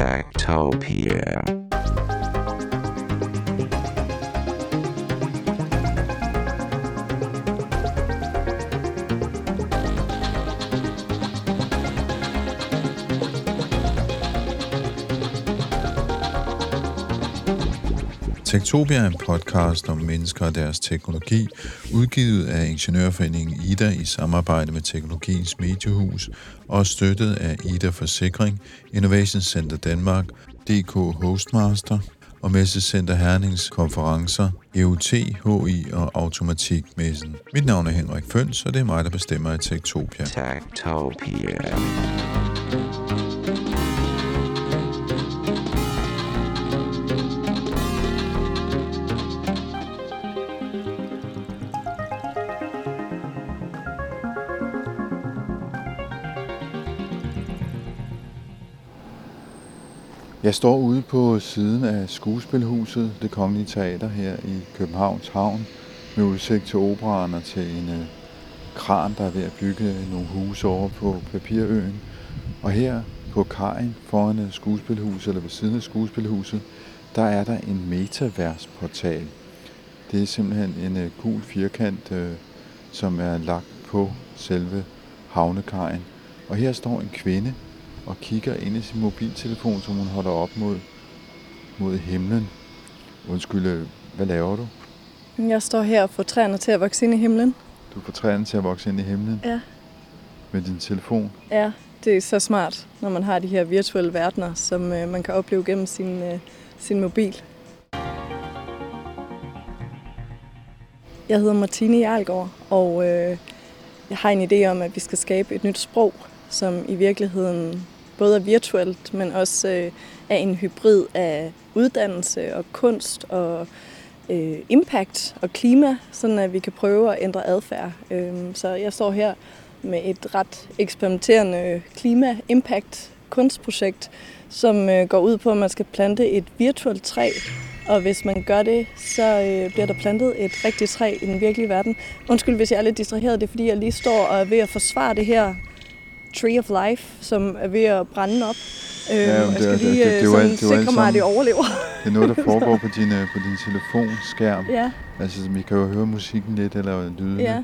Techtopia. Techtopia er en podcast om mennesker og deres teknologi, udgivet af Ingeniørforeningen IDA i samarbejde med Teknologiens Mediehus og støttet af IDA Forsikring, Innovation Center Danmark, DK Hostmaster og Messecenter Hernings konferencer, EUT, HI og Automatikmessen. Mit navn er Henrik Føns, og det er mig, der bestemmer i Techtopia. Jeg står ude på siden af skuespilhuset, Det Kongelige Teater her i Københavns Havn, med udsigt til operaen og til en kran, der er ved at bygge nogle huse over på Papirøen. Og her på kajen foran skuespilhuset, eller ved siden af skuespilhuset, der er der en metaversportal. Det er simpelthen en gul firkant, som er lagt på selve havnekajen. Og her står en kvinde og kigger ind i sin mobiltelefon, som hun holder op mod himlen. Undskyld, hvad laver du? Jeg står her og får træerne til at vokse ind i himlen. Du får træerne til at vokse ind i himlen? Ja. Med din telefon? Ja, det er så smart, når man har de her virtuelle verdener, som man kan opleve gennem sin mobil. Jeg hedder Martine Jarlgaard, og jeg har en idé om, at vi skal skabe et nyt sprog, som i virkeligheden både er virtuelt, men også er en hybrid af uddannelse og kunst og impact og klima, sådan at vi kan prøve at ændre adfærd. Så jeg står her med et ret eksperimenterende klima-impact-kunstprojekt, som går ud på, at man skal plante et virtuelt træ, og hvis man gør det, så bliver der plantet et rigtigt træ i den virkelige verden. Undskyld, hvis jeg er lidt distraheret, det er fordi, jeg lige står og er ved at forsvare det her Tree of Life, som er ved at brænde op. Jeg skal lige sikre mig, at det overlever. Det er noget, der foregår på din telefonskærm. Ja. Altså, vi kan jo høre musikken lidt, eller lyden. Ja.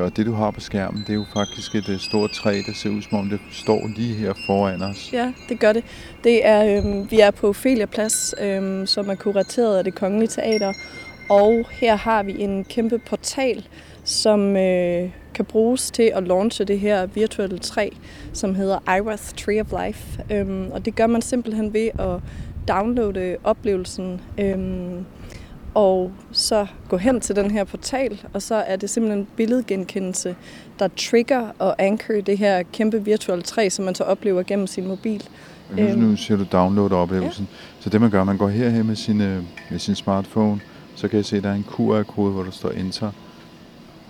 Og det, du har på skærmen, det er jo faktisk et stort træ, der ser ud, som om det står lige her foran os. Ja, det gør det. Det er, vi er på Ophelia Plads, som er kurateret af Det Kongelige Teater. Og her har vi en kæmpe portal, som kan bruges til at launche det her virtuelle træ, som hedder Iwa's Tree of Life. Og det gør man simpelthen ved at downloade oplevelsen, og så gå hen til den her portal, og så er det simpelthen billedgenkendelse, der trigger og anchor det her kæmpe virtuelle træ, som man så oplever gennem sin mobil. Nu siger du downloader oplevelsen. Ja. Så det man gør, man går herhen med sin smartphone, så kan I se, der er en QR-kode, hvor der står Enter.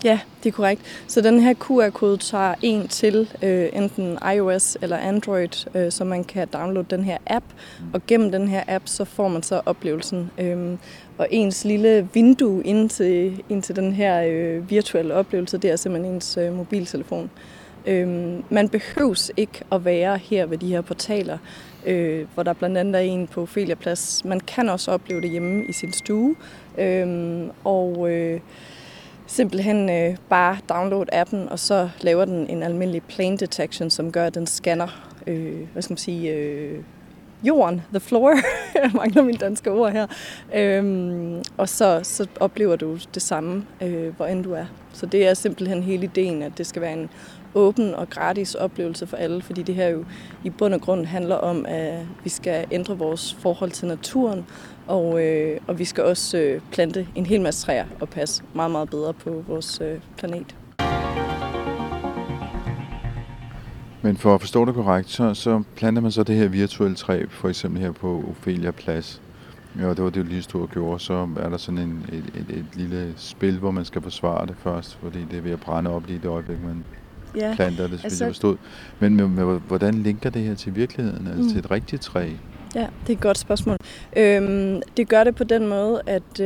Ja, det er korrekt. Så den her QR-kode tager en til enten iOS eller Android, så man kan downloade den her app, og gennem den her app, så får man så oplevelsen. Og ens lille vindue ind til den her virtuelle oplevelse, det er simpelthen ens mobiltelefon. Man behøves ikke at være her ved de her portaler, hvor der blandt andet er en på Ophelia Plads. Man kan også opleve det hjemme i sin stue, simpelthen bare download appen, og så laver den en almindelig plane detection, som gør, at den scanner jorden, the floor, jeg mangler mine danske ord her, og så oplever du det samme, hvor end du er. Så det er simpelthen hele ideen, at det skal være en åben og gratis oplevelse for alle, fordi det her jo i bund og grund handler om, at vi skal ændre vores forhold til naturen, og vi skal også plante en hel masse træer og passe meget, meget bedre på vores planet. Men for at forstå det korrekt, så planter man så det her virtuelle træ, for eksempel her på Ophelia Plads. Ja, det var det, du lige stod og gjorde. Så er der sådan et lille spil, hvor man skal forsvare det først, fordi det er ved at brænde op lige i det øjeblik, man planter det, hvis jeg forstod. Men hvordan linker det her til virkeligheden, altså til et rigtigt træ? Ja, det er et godt spørgsmål. Det gør det på den måde, at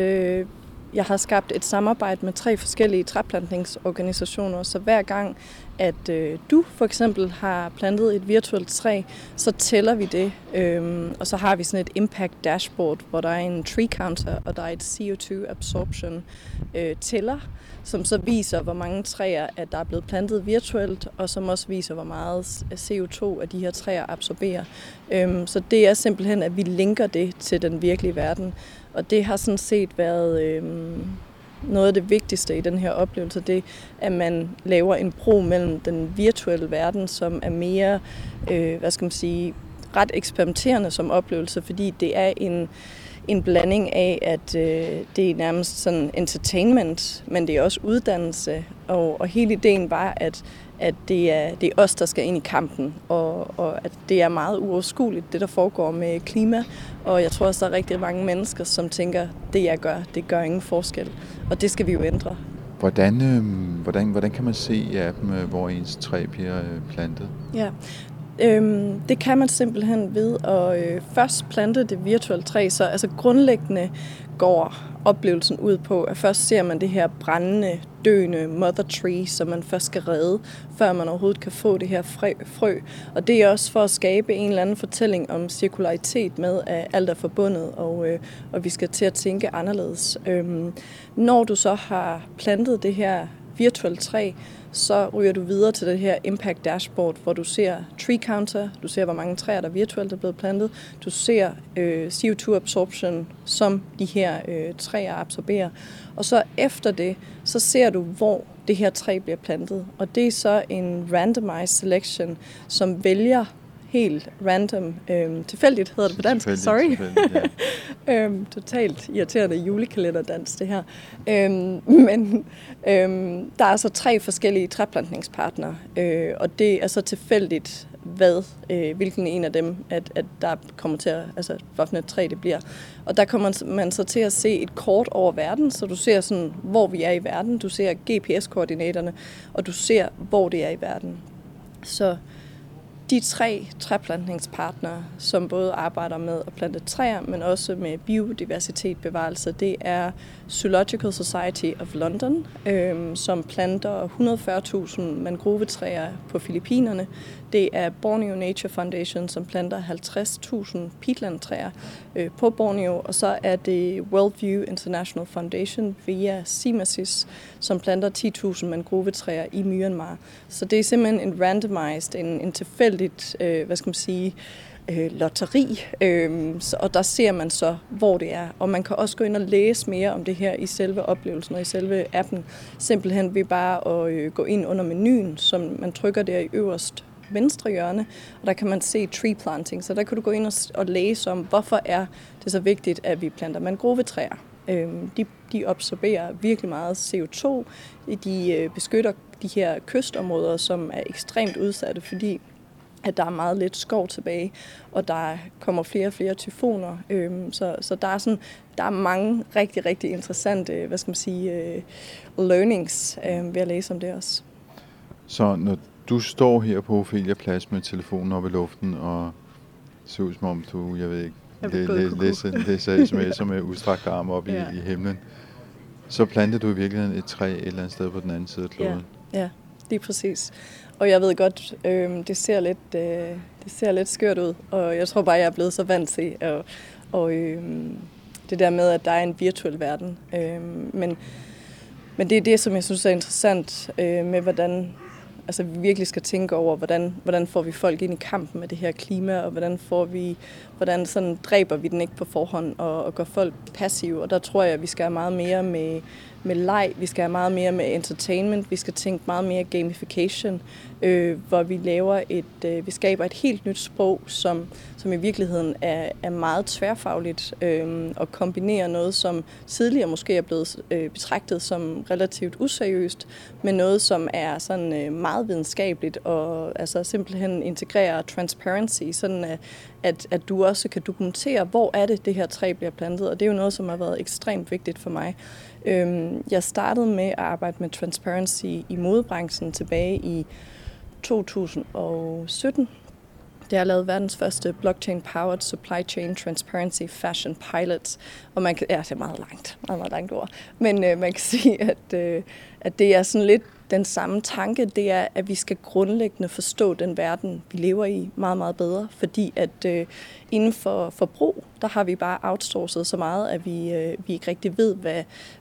Jeg har skabt et samarbejde med 3 forskellige træplantningsorganisationer, så hver gang, at du for eksempel har plantet et virtuelt træ, så tæller vi det, og så har vi sådan et impact dashboard, hvor der er en tree counter, og der er et CO2 absorption tæller, som så viser, hvor mange træer, at der er blevet plantet virtuelt, og som også viser, hvor meget CO2, at de her træer absorberer. Så det er simpelthen, at vi linker det til den virkelige verden. Og det har sådan set været noget af det vigtigste i den her oplevelse, det at man laver en bro mellem den virtuelle verden, som er mere, ret eksperimenterende som oplevelse, fordi det er en blanding af, at det er nærmest sådan entertainment, men det er også uddannelse, og hele ideen var, at det er os, der skal ind i kampen, og at det er meget uoverskueligt, det der foregår med klima. Og jeg tror også, der er rigtig mange mennesker, som tænker, det jeg gør, det gør ingen forskel. Og det skal vi jo ændre. Hvordan kan man se appen, hvor ens træ bliver plantet? Ja, det kan man simpelthen ved at først plante det virtuelle træ, så altså grundlæggende går oplevelsen ud på, at først ser man det her brændende, døende mother tree, som man først skal redde, før man overhovedet kan få det her frø. Og det er også for at skabe en eller anden fortælling om cirkularitet med, at alt er forbundet, og vi skal til at tænke anderledes. Når du så har plantet det her virtuelle træ, så ryger du videre til det her impact dashboard, hvor du ser tree counter, du ser, hvor mange træer, der virtuelt er blevet plantet, du ser CO2 absorption, som de her træer absorberer, og så efter det, så ser du, hvor det her træ bliver plantet, og det er så en randomized selection, som vælger helt random, tilfældigt hedder det på dansk, sorry. Ja. Totalt irriterende julekalenderdans, det her. Men der er så 3 forskellige træplantningspartnere, og det er så tilfældigt, hvilken en af dem, at der kommer til at, altså hvilken et træ det bliver. Og der kommer man så til at se et kort over verden, så du ser sådan, hvor vi er i verden, du ser GPS-koordinaterne, og du ser, hvor det er i verden. Så de 3 træplantningspartnere, som både arbejder med at plante træer, men også med biodiversitetbevarelse, det er Zoological Society of London, som planter 140.000 mangrovetræer på Filippinerne. Det er Borneo Nature Foundation, som planter 50.000 peatlandtræer på Borneo. Og så er det Worldview International Foundation via Seamassys, som planter 10.000 mangrovetræer i Myanmar. Så det er simpelthen en randomized, en tilfældigt, lotteri. Og der ser man så, hvor det er. Og man kan også gå ind og læse mere om det her i selve oplevelsen og i selve appen. Simpelthen ved bare at gå ind under menuen, som man trykker der i øverst venstre hjørne, og der kan man se tree planting, så der kan du gå ind og læse om, hvorfor er det så vigtigt, at vi planter mangrovetræer. De absorberer virkelig meget CO2, de beskytter de her kystområder, som er ekstremt udsatte, fordi at der er meget lidt skov tilbage, og der kommer flere og flere tyfoner. Så der er sådan, der er mange rigtig, rigtig interessante, learnings ved at læse om det også. Så når du står her på Ophelia Plads med telefonen oppe i luften og ser ud som om du, jeg ved ikke, læser sms'er med udstrakte arme op i himlen. Så plantede du i virkeligheden et træ et eller andet sted på den anden side af kloden. Ja, det er præcis. Og jeg ved godt, det ser lidt skørt ud, og jeg tror bare, jeg er blevet så vant til det der med, at der er en virtuel verden. Men det er det, som jeg synes er interessant med, hvordan altså, vi virkelig skal tænke over, hvordan får vi folk ind i kampen med det her klima, og hvordan sådan dræber vi den ikke på forhånd og gør folk passive. Og der tror jeg, at vi skal have meget mere med leg, vi skal have meget mere med entertainment, vi skal tænke meget mere gamification, hvor vi laver vi skaber et helt nyt sprog, som i virkeligheden er meget tværfagligt og kombinerer noget, som tidligere måske er blevet betragtet som relativt useriøst, med noget, som er sådan meget videnskabeligt og altså simpelthen integrerer transparency, sådan at du også kan dokumentere, hvor er det her træ bliver plantet, og det er jo noget, som har været ekstremt vigtigt for mig. Jeg startede med at arbejde med transparency i modebranchen tilbage i 2017, Det har lavet verdens første blockchain-powered supply chain transparency fashion pilot. Og man kan, ja, det er meget langt ord, men man kan sige, at det er sådan lidt den samme tanke, det er, at vi skal grundlæggende forstå den verden, vi lever i, meget, meget bedre. Fordi at inden for forbrug, der har vi bare outsourcet så meget, at vi ikke rigtig ved,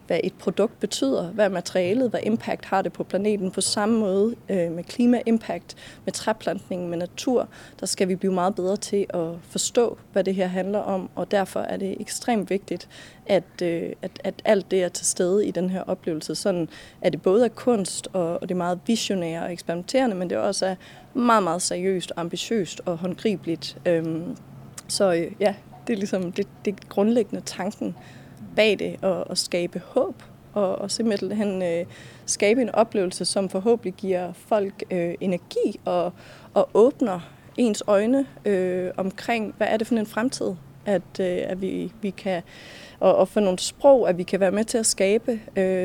hvad et produkt betyder, hvad materialet, hvad impact har det på planeten. På samme måde med klima-impact, med træplantning, med natur, der skal vi blive meget bedre til at forstå, hvad det her handler om. Og derfor er det ekstremt vigtigt, at alt det er til stede i den her oplevelse. Sådan at det både er kunst, og det er meget visionære og eksperimenterende, men det også er meget, meget seriøst, ambitiøst og håndgribeligt. Så ja, det er ligesom det grundlæggende tanken bag det, at skabe håb og simpelthen skabe en oplevelse, som forhåbentlig giver folk energi og åbner ens øjne omkring, hvad er det for en fremtid, at vi kan, og for nogle sprog, at vi kan være med til at skabe,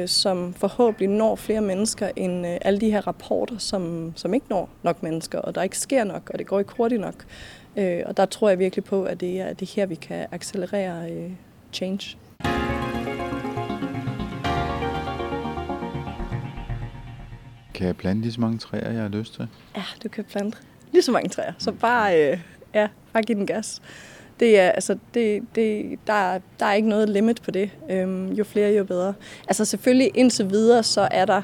som forhåbentlig når flere mennesker end alle de her rapporter, som ikke når nok mennesker, og der ikke sker nok, og det går ikke hurtigt nok. Og der tror jeg virkelig på, at det er her, vi kan accelerere change. Kan jeg plante lige så mange træer, jeg har lyst til? Ja, du kan plante lige så mange træer, så bare give den gas. Det er, altså, der er ikke noget limit på det. Jo flere, jo bedre. Altså selvfølgelig indtil videre, så er der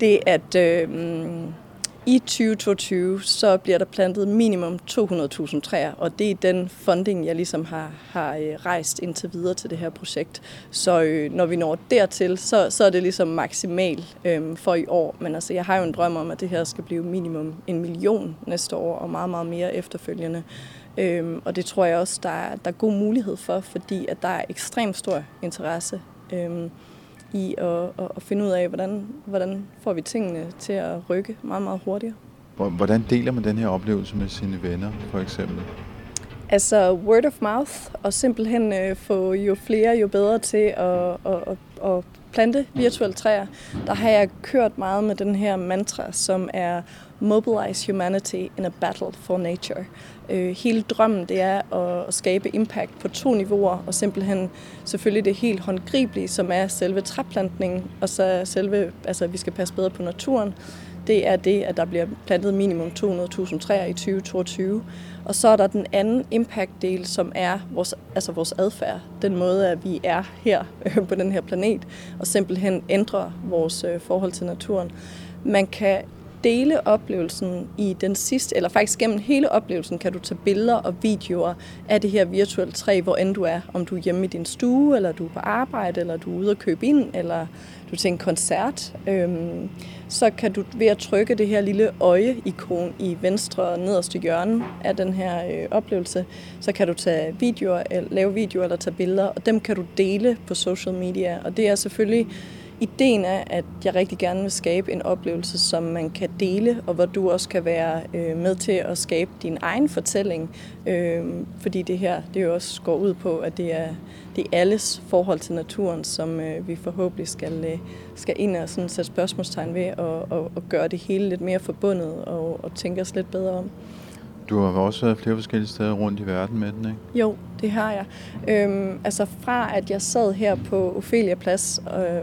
det, at i 2022, så bliver der plantet minimum 200.000 træer, og det er den funding, jeg ligesom har rejst indtil videre til det her projekt. Så når vi når dertil, så er det ligesom maksimalt for i år. Men altså, jeg har jo en drøm om, at det her skal blive minimum 1 million næste år, og meget, meget mere efterfølgende. Og det tror jeg også, der er god mulighed for, fordi at der er ekstremt stor interesse i at finde ud af, hvordan får vi tingene til at rykke meget, meget hurtigere. Hvordan deler man den her oplevelse med sine venner, for eksempel? Altså word of mouth, og simpelthen få jo flere, jo bedre til at plante virtuelle træer. Der har jeg kørt meget med den her mantra, som er mobilize humanity in a battle for nature. Hele drømmen, det er at skabe impact på 2 niveauer, og simpelthen selvfølgelig det helt håndgribelige, som er selve træplantningen, og så selve, altså at vi skal passe bedre på naturen. Det er det, at der bliver plantet minimum 200.000 træer i 2022. Og så er der den anden impact-del, som er vores adfærd. Den måde, at vi er her på den her planet, og simpelthen ændrer vores forhold til naturen. Man kan dele oplevelsen i den sidste, eller faktisk gennem hele oplevelsen, kan du tage billeder og videoer af det her virtuelle træ, hvor end du er. Om du er hjemme i din stue, eller du er på arbejde, eller du er ude at købe ind, eller du er til en koncert. Så kan du ved at trykke det her lille øje-ikon i venstre nederste hjørne af den her oplevelse, så kan du tage videoer, eller lave videoer eller tage billeder, og dem kan du dele på social media. Og det er selvfølgelig ideen er, at jeg rigtig gerne vil skabe en oplevelse, som man kan dele, og hvor du også kan være med til at skabe din egen fortælling. Fordi det her, det jo også går ud på, at det er alles forhold til naturen, som vi forhåbentlig skal ind og sådan sætte spørgsmålstegn ved, og gøre det hele lidt mere forbundet, og tænke os lidt bedre om. Du har også været flere forskellige steder rundt i verden med den, ikke? Jo, det har jeg. Altså fra at jeg sad her på Ophelia Plads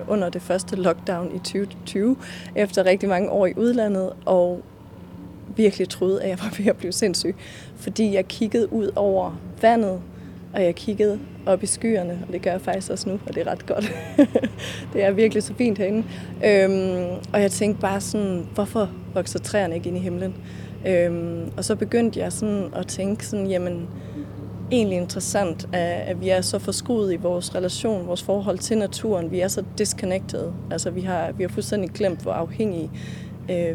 under det første lockdown i 2020, efter rigtig mange år i udlandet, og virkelig troede, at jeg var ved at blive sindssyg. Fordi jeg kiggede ud over vandet, og jeg kiggede op i skyerne, og det gør jeg faktisk også nu, og det er ret godt. Det er virkelig så fint herinde. Og jeg tænkte bare sådan, hvorfor vokser træerne ikke ind i himlen? Og så begyndte jeg sådan at tænke sådan, jamen egentlig interessant, at vi er så forskruet i vores relation, vores forhold til naturen. Vi er så disconnected. Altså vi har fuldstændig glemt, hvor afhængige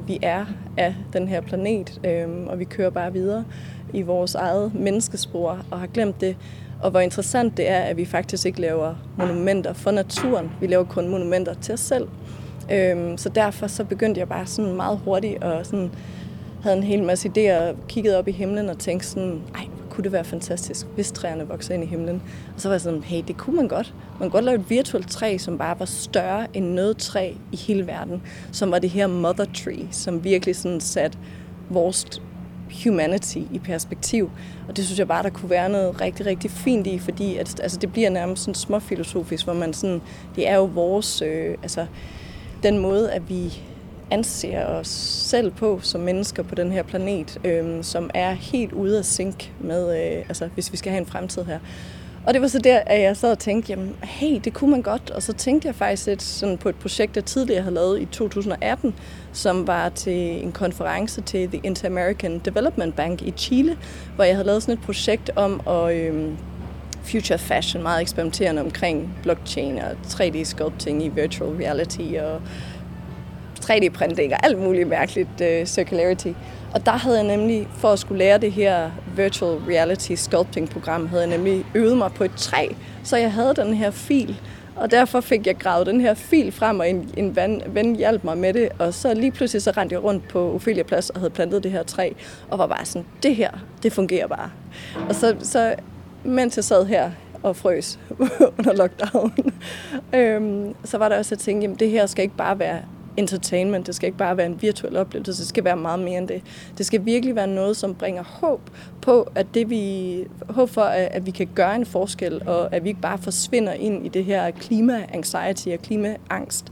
vi er af den her planet, og vi kører bare videre i vores eget menneskespor og har glemt det. Og hvor interessant det er, at vi faktisk ikke laver monumenter for naturen. Vi laver kun monumenter til os selv. Så derfor så begyndte jeg bare sådan meget hurtigt og sådan havde en hel masse idéer, kiggede op i himlen og tænkte sådan, ej, kunne det være fantastisk, hvis træerne vokser ind i himlen. Og så var jeg sådan, hey, det kunne man godt. Man kunne godt lave et virtuelt træ, som bare var større end noget træ i hele verden, som var det her mother tree, som virkelig sådan satte vores humanity i perspektiv. Og det synes jeg bare, der kunne være noget rigtig, rigtig fint i, fordi at, altså, det bliver nærmest sådan småfilosofisk, hvor man sådan, det er jo vores, altså den måde, at vi anser os selv på som mennesker på den her planet, som er helt ude at synke med, altså hvis vi skal have en fremtid her. Og det var så der, at jeg sad og tænkte, jamen hey, det kunne man godt. Og så tænkte jeg faktisk lidt sådan på et projekt, jeg tidligere havde lavet i 2018, som var til en konference til The Inter-American Development Bank i Chile, hvor jeg havde lavet sådan et projekt om at future fashion, meget eksperimenterende omkring blockchain og 3D-sculpting i virtual reality og 3D-printing og alt muligt mærkeligt circularity. Og der havde jeg nemlig, for at skulle lære det her virtual reality sculpting-program, havde jeg nemlig øvet mig på et træ, så jeg havde den her fil. Og derfor fik jeg gravet den her fil frem, og en ven hjalp mig med det. Og så lige pludselig så rendte jeg rundt på Ophelia Plads og havde plantet det her træ, og var bare sådan, det her, det fungerer bare. Og så mens jeg sad her og frøs under lockdown, så var der også at tænke, jamen det her skal ikke bare være entertainment, det skal ikke bare være en virtuel oplevelse, det skal være meget mere end det. Det skal virkelig være noget, som bringer håb på, at det vi håber for, at vi kan gøre en forskel, og at vi ikke bare forsvinder ind i det her klima-anxiety og klimaangst.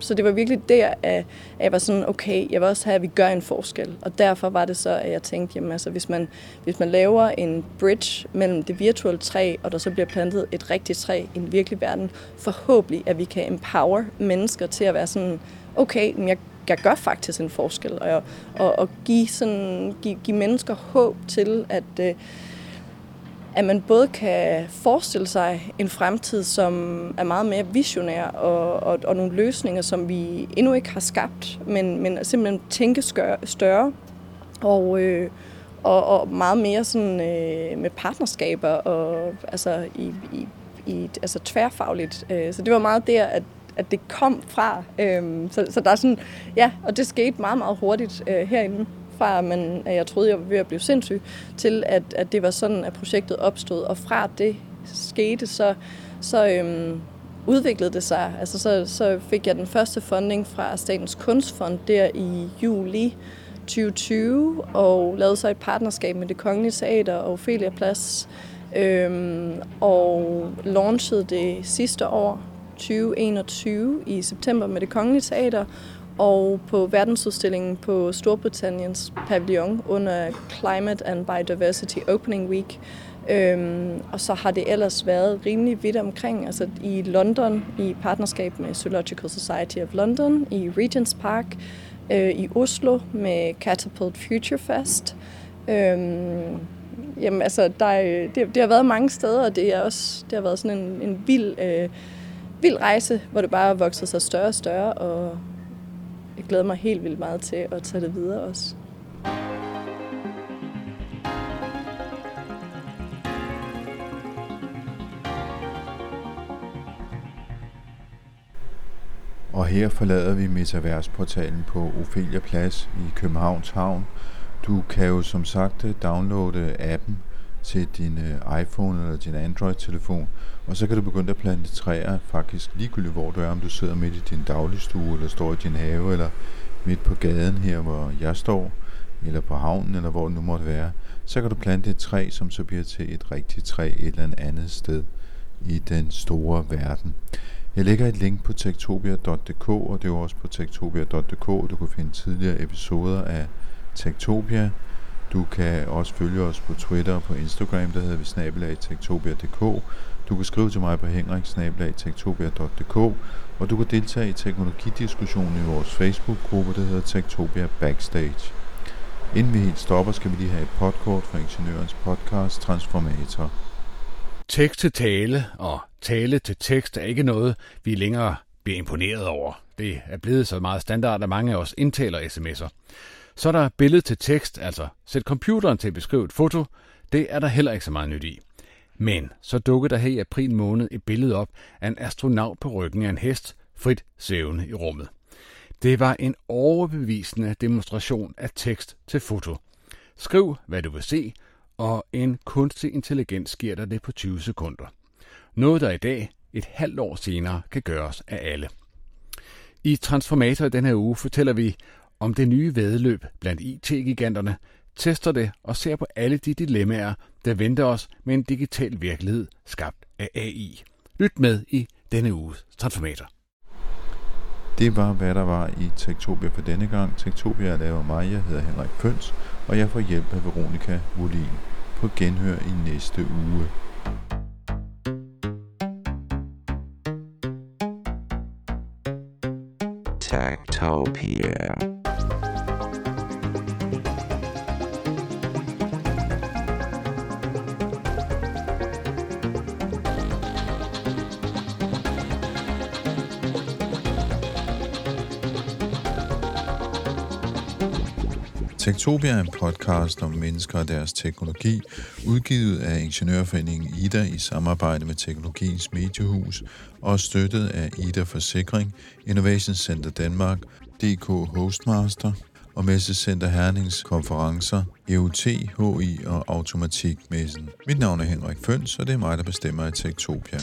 Så det var virkelig der, at jeg var sådan, okay, jeg vil også have, at vi gør en forskel. Og derfor var det så, at jeg tænkte, jamen altså, hvis man laver en bridge mellem det virtuelle træ, og der så bliver plantet et rigtigt træ i en virkelig verden, forhåbentlig, at vi kan empower mennesker til at være sådan, okay, men jeg gør faktisk en forskel, og give mennesker håb til, at man både kan forestille sig en fremtid, som er meget mere visionær, og nogle løsninger, som vi endnu ikke har skabt, men simpelthen tænke større, og meget mere sådan, med partnerskaber, og altså, altså tværfagligt. Så det var meget der, at det kom fra. Så der er sådan, ja, og det skete meget, meget hurtigt herinde. Fra at jeg troede, jeg var ved at blive sindssyg, til at det var sådan, at projektet opstod. Og fra det skete, så udviklede det sig. Altså, så fik jeg den første funding fra Statens Kunstfond der i juli 2020, og lavede så et partnerskab med Det Kongelige Teater og Ophelia Plads, og launchede det sidste år, 2021, i september med Det Kongelige Teater, og på verdensudstillingen på Storbritanniens pavillon under Climate and Biodiversity Opening Week. Og så har det ellers været rimelig vidt omkring, altså i London i partnerskab med Zoological Society of London, i Regent's Park, i Oslo med Catapult Future Fest. Jamen altså, det har været mange steder, og det har været sådan en vild rejse, hvor det bare har vokset sig større og større, og jeg glæder mig helt vildt meget til at tage det videre også. Og her forlader vi Metaversportalen på Ophelia Plads i Københavns Havn. Du kan jo som sagt downloade appen til din iPhone eller din Android-telefon, og så kan du begynde at plante træer faktisk ligegyldigt hvor du er, om du sidder midt i din dagligstue, eller står i din have, eller midt på gaden her, hvor jeg står, eller på havnen, eller hvor det nu måtte være. Så kan du plante et træ, som så bliver til et rigtigt træ et eller andet sted i den store verden. Jeg lægger et link på techtopia.dk, og det er også på techtopia.dk, du kan finde tidligere episoder af Techtopia. Du kan også følge os på Twitter og på Instagram, der hedder vi @techtopia.dk. Du kan skrive til mig på henrik@techtopia.dk, og du kan deltage i teknologidiskussionen i vores Facebook-gruppe, der hedder Techtopia Backstage. Inden vi helt stopper, skal vi lige have et podkort fra Ingeniørens podcast Transformator. Tekst til tale og tale til tekst er ikke noget, vi længere bliver imponeret over. Det er blevet så meget standard, at mange af os indtaler sms'er. Så er der billede til tekst, altså sæt computeren til at beskrive et foto. Det er der heller ikke så meget nyt i. Men så dukkede der her i april måned et billede op af en astronaut på ryggen af en hest, frit svævende i rummet. Det var en overbevisende demonstration af tekst til foto. Skriv, hvad du vil se, og en kunstig intelligens giver dig det på 20 sekunder. Noget, der i dag, et halvt år senere, kan gøres af alle. I Transformator i denne her uge fortæller vi om det nye væddeløb blandt IT-giganterne, tester det og ser på alle de dilemmaer, der venter os med en digital virkelighed skabt af AI. Lyt med i denne uges Transformator. Det var, hvad der var i Techtopia for denne gang. Techtopia laver mig, jeg hedder Henrik Føns, og jeg får hjælp af Veronica Wolling. På genhør i næste uge. Techtopia. Techtopia er en podcast om mennesker og deres teknologi, udgivet af Ingeniørforeningen IDA i samarbejde med Teknologiens Mediehus og støttet af IDA Forsikring, Innovation Center Danmark, DK Hostmaster og Messecenter Hernings konferencer, EUT, HI og Automatikmessen. Mit navn er Henrik Føns, og det er mig, der bestemmer i Techtopia.